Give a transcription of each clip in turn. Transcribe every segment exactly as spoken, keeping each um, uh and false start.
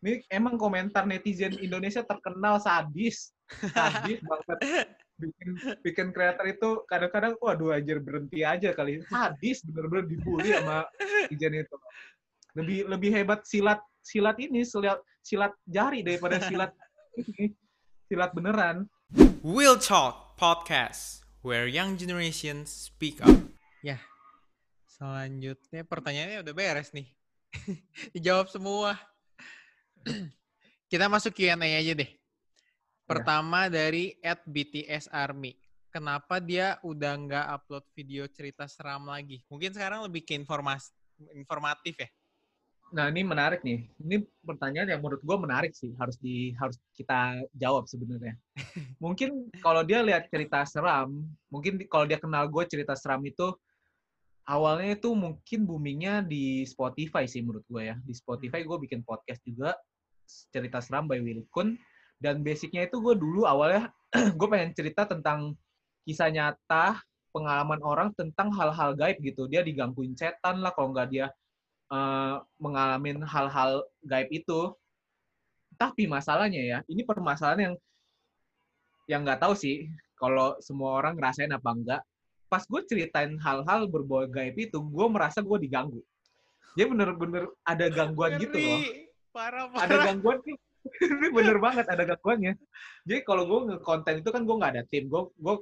Ini emang komentar netizen Indonesia terkenal sadis. Sadis banget. Bikin bikin kreator itu kadang-kadang, waduh anjir berhenti aja kali. Sadis, bener-bener dibully sama netizen itu. Lebih lebih hebat silat silat ini, silat, silat jari daripada silat ini. Silat beneran. Will Talk Podcast, where young generation speak up. Ya, selanjutnya pertanyaannya udah beres nih. Dijawab semua. Kita masuk Q and A aja deh. Pertama ya. Dari at B T S Army. Kenapa dia udah nggak upload video cerita seram lagi? Mungkin sekarang lebih ke informasi, informatif ya? Nah ini menarik nih. Ini pertanyaan yang menurut gue menarik sih. Harus di harus kita jawab sebenarnya. Mungkin kalau dia lihat cerita seram, mungkin kalau dia kenal gue cerita seram itu, awalnya itu mungkin boomingnya di Spotify sih menurut gue ya. Di Spotify gue bikin podcast juga, Cerita Seram by Willy Kun. Dan basicnya itu gue dulu awalnya, gue pengen cerita tentang kisah nyata, pengalaman orang tentang hal-hal gaib gitu. Dia digangguin setan lah, kalau nggak dia uh, mengalami hal-hal gaib itu. Tapi masalahnya ya, ini permasalahan yang yang nggak tahu sih kalau semua orang ngerasain apa enggak. Pas gue ceritain hal-hal berbau gaib itu, gue merasa gue diganggu. Dia bener-bener ada gangguan Ngeri. Gitu loh. Parah, parah. Ada gangguan nih. Ini bener banget, ada gangguannya. Jadi kalau gue nge-konten itu kan gue nggak ada tim. Gue gue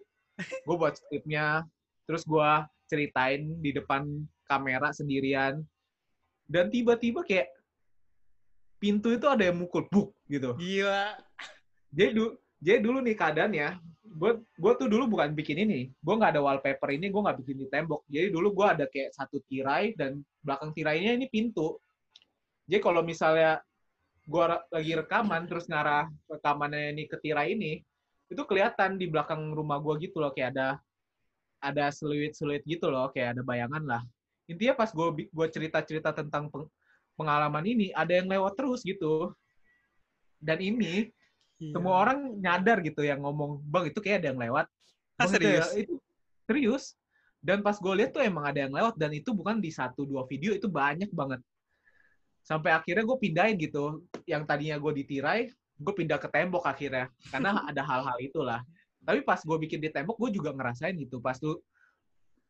gue buat scriptnya, terus gue ceritain di depan kamera sendirian. Dan tiba-tiba kayak pintu itu ada yang mukul, buk gitu. Gila. Jadi dulu, jadi dulu nih keadaannya. Gue gue tuh dulu bukan bikin ini, gue nggak ada wallpaper ini, gue nggak bikin di tembok. Jadi dulu gue ada kayak satu tirai dan belakang tirainya ini pintu. Jadi kalau misalnya gue lagi rekaman terus ngarah rekamannya ini ke tirai ini, itu kelihatan di belakang rumah gue gitu loh, kayak ada ada seluit-seluit gitu loh, kayak ada bayangan lah. Intinya pas gue gue cerita-cerita tentang pengalaman ini, ada yang lewat terus gitu. Dan ini iya. Semua orang nyadar gitu yang ngomong, bang itu kayak ada yang lewat. Ah, serius? Itu, ya, itu serius. Dan pas gue lihat tuh emang ada yang lewat, dan itu bukan di satu dua video, itu banyak banget. Sampai akhirnya gue pindahin gitu, yang tadinya gue ditirai, gue pindah ke tembok akhirnya, karena ada hal-hal itulah. Tapi pas gue bikin di tembok, gue juga ngerasain gitu. Pas tuh,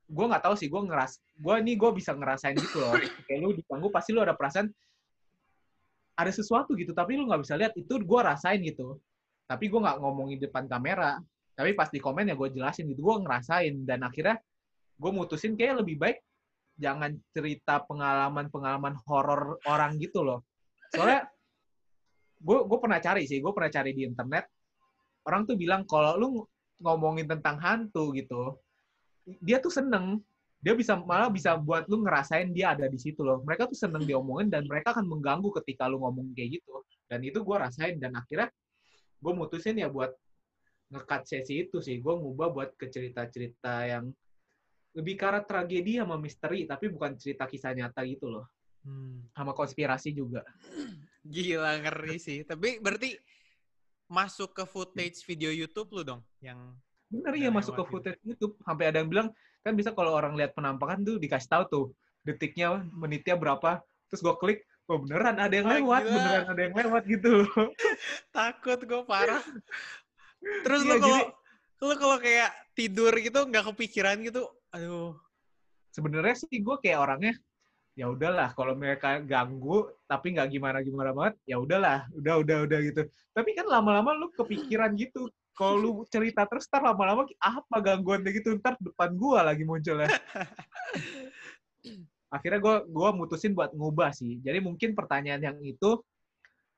gue nggak tahu sih, gue ngeras, gue nih gue bisa ngerasain gitu loh. Kayak lu diganggu, pasti lu ada perasaan. Ada sesuatu gitu, tapi lu nggak bisa lihat. Itu gue rasain gitu. Tapi gue nggak ngomongin depan kamera. Tapi pas di komen ya gue jelasin gitu. Gue ngerasain. Dan akhirnya gue mutusin kayak lebih baik jangan cerita pengalaman-pengalaman horor orang gitu loh. Soalnya gue gue pernah cari sih. Gue pernah cari di internet. Orang tuh bilang kalau lu ngomongin tentang hantu gitu, dia tuh seneng. Dia bisa malah bisa buat lu ngerasain dia ada di situ loh. Mereka tuh seneng diomongin dan mereka akan mengganggu ketika lu ngomong kayak gitu. Dan itu gue rasain. Dan akhirnya gue mutusin ya buat nge-cut sesi itu sih. Gue ngubah buat ke cerita-cerita yang lebih ke arah tragedi sama misteri. Tapi bukan cerita kisah nyata gitu loh. Hmm. Sama konspirasi juga. Gila, ngeri sih. Tapi berarti masuk ke footage video YouTube lu dong? Yang bener ya, masuk ke footage YouTube. Sampai ada yang bilang, kan bisa kalau orang lihat penampakan tuh dikasih tahu tuh detiknya, menitnya berapa. Terus gue klik, oh beneran ada yang oh, lewat, gila. Beneran ada yang lewat gitu. Takut gue parah. Terus iya, lu kalau lu kalau kayak tidur gitu nggak kepikiran gitu, aduh. Sebenarnya sih gue kayak orangnya, ya udahlah kalau mereka ganggu tapi nggak gimana-gimana banget, ya udahlah, udah udah udah gitu. Tapi kan lama-lama lu kepikiran gitu. Kalau lu cerita terus, ntar lama-lama apa gangguannya gitu, ntar depan gua lagi munculnya. Akhirnya gua gua mutusin buat ngubah sih. Jadi mungkin pertanyaan yang itu,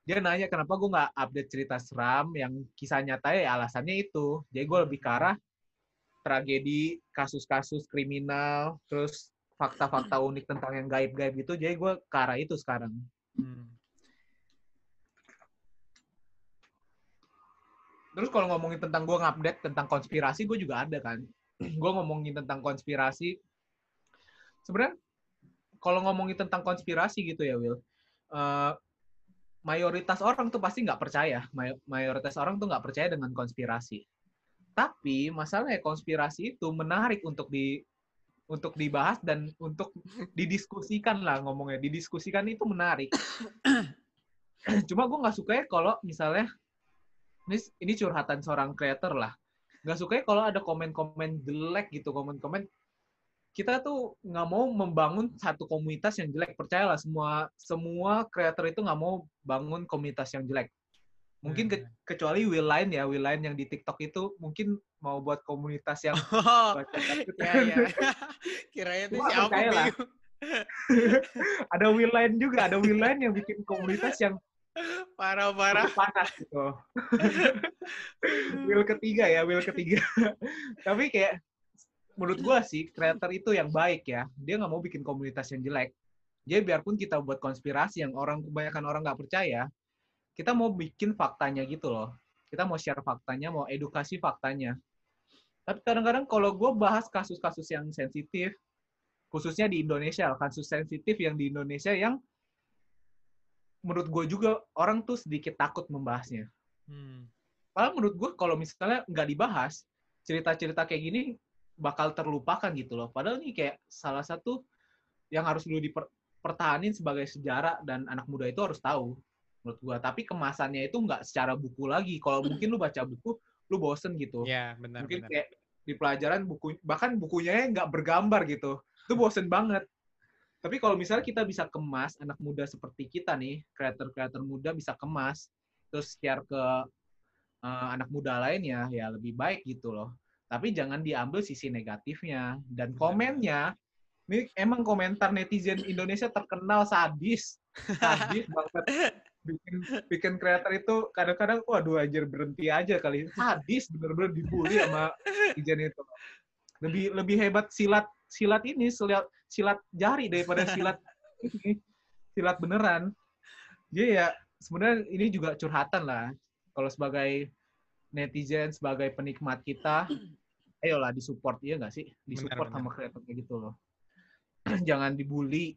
dia nanya kenapa gua nggak update cerita seram yang kisah nyatanya, ya alasannya itu. Jadi gua lebih ke arah tragedi, kasus-kasus kriminal, terus fakta-fakta unik tentang yang gaib-gaib gitu. Jadi gua ke arah itu sekarang. Hmm. Terus kalau ngomongin tentang gue ngupdate tentang konspirasi, gue juga ada kan. Gue ngomongin tentang konspirasi. Sebenarnya kalau ngomongin tentang konspirasi gitu ya, Will. Uh, mayoritas orang tuh pasti nggak percaya. May- mayoritas orang tuh nggak percaya dengan konspirasi. Tapi masalahnya konspirasi itu menarik untuk di untuk dibahas dan untuk didiskusikan lah ngomongnya. Didiskusikan itu menarik. Cuma gue nggak sukanya kalau misalnya ini ini curhatan seorang creator lah, nggak sukanya kalau ada komen-komen jelek gitu, komen-komen kita tuh nggak mau membangun satu komunitas yang jelek. Percayalah, semua semua creator itu nggak mau bangun komunitas yang jelek. Mungkin ke, kecuali Will Line ya, Will Line yang di TikTok itu mungkin mau buat komunitas yang oh, ya, ya. Kirain itu siapa itu? Ada Will Line juga, ada Will Line yang bikin komunitas yang parah-parah panas gitu. Will ketiga ya, Will ketiga. Tapi kayak menurut gua sih creator itu yang baik ya. Dia nggak mau bikin komunitas yang jelek. Jadi biarpun kita buat konspirasi yang orang kebanyakan orang nggak percaya, kita mau bikin faktanya gitu loh. Kita mau share faktanya, mau edukasi faktanya. Tapi kadang-kadang kalau gue bahas kasus-kasus yang sensitif, khususnya di Indonesia, kasus sensitif yang di Indonesia yang menurut gue juga orang tuh sedikit takut membahasnya. Hmm. Padahal menurut gue kalau misalnya nggak dibahas, cerita-cerita kayak gini bakal terlupakan gitu loh. Padahal ini kayak salah satu yang harus dulu dipertahanin sebagai sejarah dan anak muda itu harus tahu. Menurut gue, tapi kemasannya itu nggak secara buku lagi. Kalau mungkin lu baca buku, lu bosen gitu. Iya, benar. Mungkin benar. Kayak di pelajaran buku, bahkan bukunya nggak bergambar gitu. Itu bosen banget. Tapi kalau misalnya kita bisa kemas, anak muda seperti kita nih, kreator-kreator muda bisa kemas, terus share ke uh, anak muda lainnya, ya lebih baik gitu loh. Tapi jangan diambil sisi negatifnya. Dan komennya, ini emang komentar netizen Indonesia terkenal sadis. Sadis banget. bikin bikin kreator itu kadang-kadang waduh anjir berhenti aja kali, sadis bener-bener dibully sama netizen itu. Lebih lebih hebat silat silat ini silat silat jari daripada silat ini, silat beneran. Jadi ya sebenarnya ini juga curhatan lah. Kalau sebagai netizen, sebagai penikmat kita, ayolah disupport, ya nggak sih? Disupport bener, sama kreator kayak gitu loh. Jangan dibully.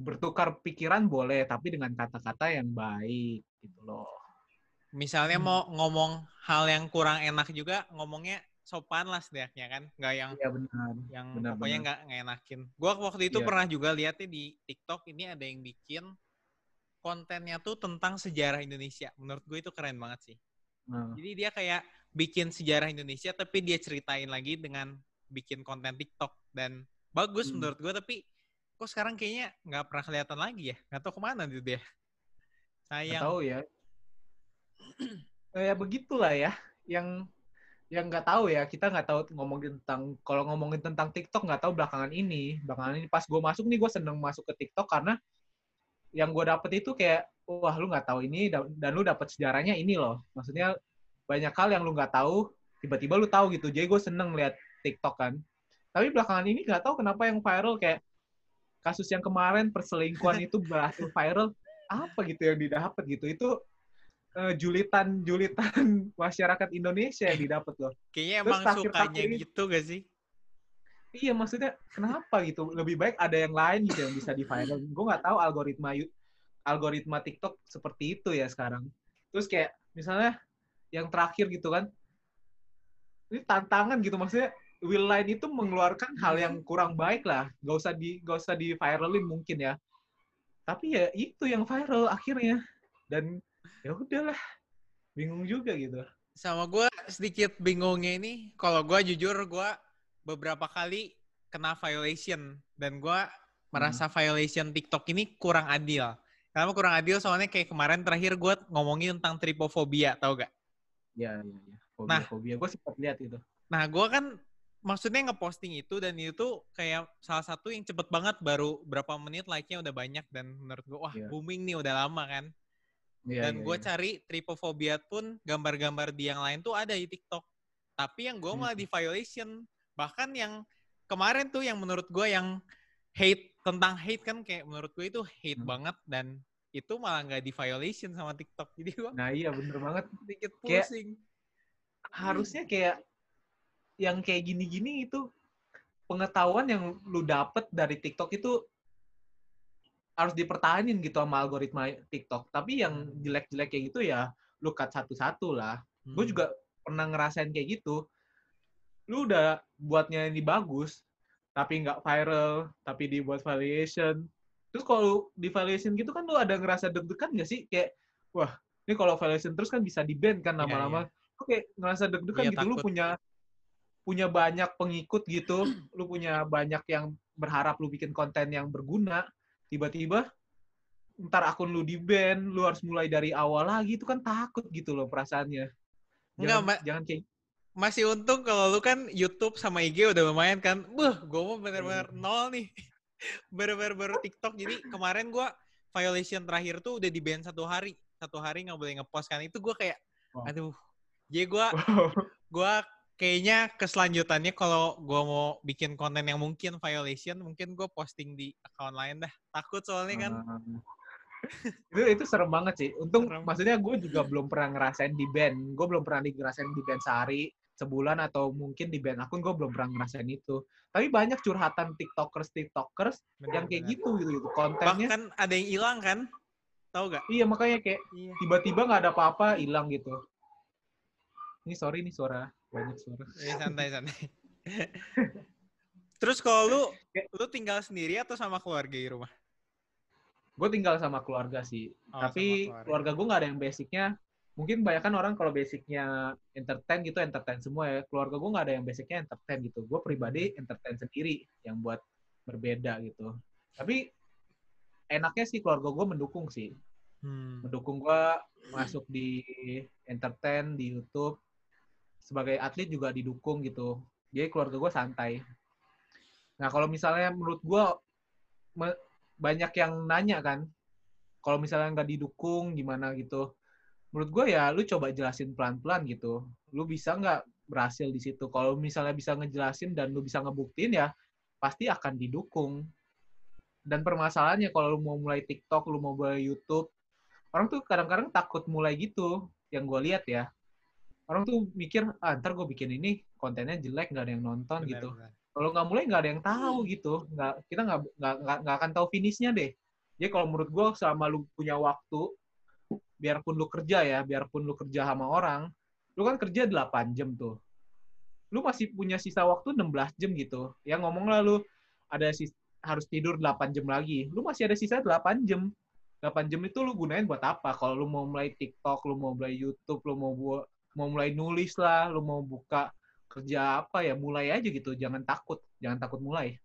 Bertukar pikiran boleh, tapi dengan kata-kata yang baik gitu loh. Misalnya hmm. mau ngomong hal yang kurang enak juga, ngomongnya sopan lah setidaknya kan, nggak yang ya, benar. yang benar, pokoknya nggak ngenakin. Gua waktu itu ya. pernah juga lihatnya di TikTok ini ada yang bikin kontennya tuh tentang sejarah Indonesia. Menurut gue itu keren banget sih. Hmm. Jadi dia kayak bikin sejarah Indonesia, tapi dia ceritain lagi dengan bikin konten TikTok dan bagus hmm. menurut gue, tapi kok sekarang kayaknya nggak pernah kelihatan lagi ya? Nggak tahu kemana tuh dia. Sayang. Nggak tahu ya. Ya begitulah ya. Yang yang nggak tahu ya, kita nggak tahu ngomongin tentang, kalau ngomongin tentang TikTok nggak tahu belakangan ini. Belakangan ini pas gue masuk nih, gue seneng masuk ke TikTok karena yang gue dapet itu kayak, wah lu nggak tahu ini dan lu dapet sejarahnya ini loh. Maksudnya banyak hal yang lu nggak tahu, tiba-tiba lu tahu gitu. Jadi gue seneng lihat TikTok kan. Tapi belakangan ini nggak tahu kenapa yang viral kayak kasus yang kemarin perselingkuhan itu berhasil viral, apa gitu yang didapat gitu, itu uh, julitan julitan masyarakat Indonesia yang didapat loh. Kayaknya emang terus, sukanya ini, gitu gak sih? Iya maksudnya kenapa gitu? Lebih baik ada yang lain gitu yang bisa di viral. Gue nggak tahu algoritma algoritma TikTok seperti itu ya sekarang. Terus kayak misalnya yang terakhir gitu kan, ini tantangan gitu maksudnya. Will Line itu mengeluarkan hal yang kurang baik lah, gak usah di gak usah di viralin mungkin ya. Tapi ya itu yang viral akhirnya dan ya udahlah, bingung juga gitu. Sama gue sedikit bingungnya ini, kalau gue jujur gue beberapa kali kena violation dan gue merasa hmm. violation TikTok ini kurang adil. Karena kurang adil soalnya kayak kemarin terakhir gue ngomongin tentang tripofobia, tau gak? Iya iya iya. Nah, fobia gue sempat lihat itu. Nah gue kan maksudnya ngeposting itu dan itu kayak salah satu yang cepet banget, baru berapa menit like-nya udah banyak dan menurut gue wah yeah. booming nih udah lama kan. Yeah, dan yeah, gue yeah. cari tripofobia pun gambar-gambar di yang lain tuh ada di TikTok. Tapi yang gue malah di violation. Bahkan yang kemarin tuh yang menurut gue yang hate, tentang hate kan kayak menurut gue itu hate hmm. banget dan itu malah nggak di violation sama TikTok. Jadi gue nah iya bener banget. Dikit pusing. Kayak, harusnya kayak yang kayak gini-gini itu pengetahuan yang lu dapet dari TikTok itu harus dipertahanin gitu sama algoritma TikTok. Tapi yang jelek-jelek kayak gitu ya lu cut satu-satu lah. Hmm. Gue juga pernah ngerasain kayak gitu. Lu udah buatnya ini bagus, tapi nggak viral, tapi dibuat variation. Terus kalau di violation gitu kan lu ada ngerasa deg-degan nggak sih? Kayak, wah, ini kalau violation terus kan bisa di-ban kan lama-lama. Yeah, yeah. Lu kayak ngerasa deg-degan yeah, gitu. Takut. Lu punya punya banyak pengikut gitu. Lu punya banyak yang berharap lu bikin konten yang berguna. Tiba-tiba, ntar akun lu di-ban, lu harus mulai dari awal lagi. Itu kan takut gitu loh perasaannya. Jangan, Nggak, jangan kayak masih untung kalau lu kan YouTube sama I G udah lumayan kan. Buh, gue mau bener-bener nol nih. Bener-bener baru TikTok. Jadi kemarin gue violation terakhir tuh udah di-ban satu hari. Satu hari gak boleh ngepost kan. Itu gue kayak, wow. aduh. Jadi gue, wow. gue kayaknya keselanjutannya kalau gue mau bikin konten yang mungkin violation, mungkin gue posting di account lain dah. Takut soalnya kan. Hmm. itu itu serem banget sih. Untung serem. Maksudnya gue juga belum pernah ngerasain di-ban. Gue belum pernah ngerasain di-ban sehari, sebulan, atau mungkin di-ban akun. Gue belum pernah ngerasain itu. Tapi banyak curhatan tiktokers-tiktokers bener, yang kayak bener. gitu gitu kontennya. Bahkan ada yang hilang kan? Tahu gak? Iya, makanya kayak iya. tiba-tiba gak ada apa-apa hilang gitu. Ini sorry nih suara. Banyak suara. Ya, santai-santai. Terus kalau lu, lu tinggal sendiri atau sama keluarga di rumah? Gue tinggal sama keluarga sih, oh, tapi keluarga, keluarga gue nggak ada yang basicnya. Mungkin banyak kan orang kalau basicnya entertain gitu, entertain semua ya. Keluarga gue nggak ada yang basicnya entertain gitu. Gue pribadi entertain sendiri yang buat berbeda gitu. Tapi enaknya sih keluarga gue mendukung sih, hmm. mendukung gue masuk di entertain di YouTube. Sebagai atlet juga didukung gitu. Jadi keluarga gue santai. Nah kalau misalnya menurut gue me- banyak yang nanya kan, kalau misalnya nggak didukung gimana gitu. Menurut gue ya lu coba jelasin pelan-pelan gitu. Lu bisa nggak berhasil di situ? Kalau misalnya bisa ngejelasin dan lu bisa ngebuktiin ya, pasti akan didukung. Dan permasalahannya kalau lu mau mulai TikTok, lu mau mulai YouTube, orang tuh kadang-kadang takut mulai gitu. Yang gue lihat ya, orang tuh mikir, ah ntar gue bikin ini kontennya jelek, nggak ada yang nonton bener, gitu. Bener. Kalau nggak mulai nggak ada yang tahu gitu, nggak kita nggak nggak nggak akan tahu finishnya deh. Jadi kalau menurut gue selama lu punya waktu, biarpun lu kerja ya, biarpun lu kerja sama orang, lu kan kerja delapan jam tuh, lu masih punya sisa waktu enam belas jam gitu. Ya ngomong lah lu ada sis, harus tidur delapan jam lagi, lu masih ada sisa delapan jam. delapan jam itu lu gunain buat apa? Kalau lu mau mulai TikTok, lu mau mulai YouTube, lu mau bu- mau mulai nulis lah, lu mau buka kerja apa ya, mulai aja gitu. Jangan takut, jangan takut mulai.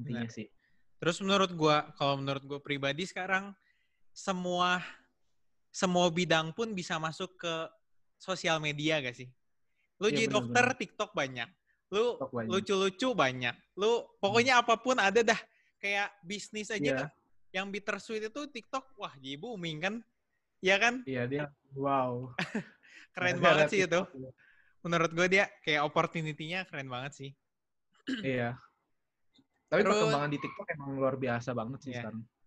Intinya bener. Sih. Terus menurut gue, kalau menurut gue pribadi sekarang, semua semua bidang pun bisa masuk ke sosial media gak sih? Lu ya, jadi bener, dokter, bener. TikTok banyak. Lu TikTok banyak. Lucu-lucu banyak. Lu pokoknya hmm. apapun ada dah. Kayak bisnis aja yeah. kan. Yang bittersweet itu TikTok, wah jadi booming kan? Iya kan? Iya dia, wow. Keren banget sih itu. Ya. Menurut gue dia kayak opportunity-nya keren banget sih. Iya. Tapi terus, perkembangan di TikTok emang luar biasa banget sih yeah. sekarang.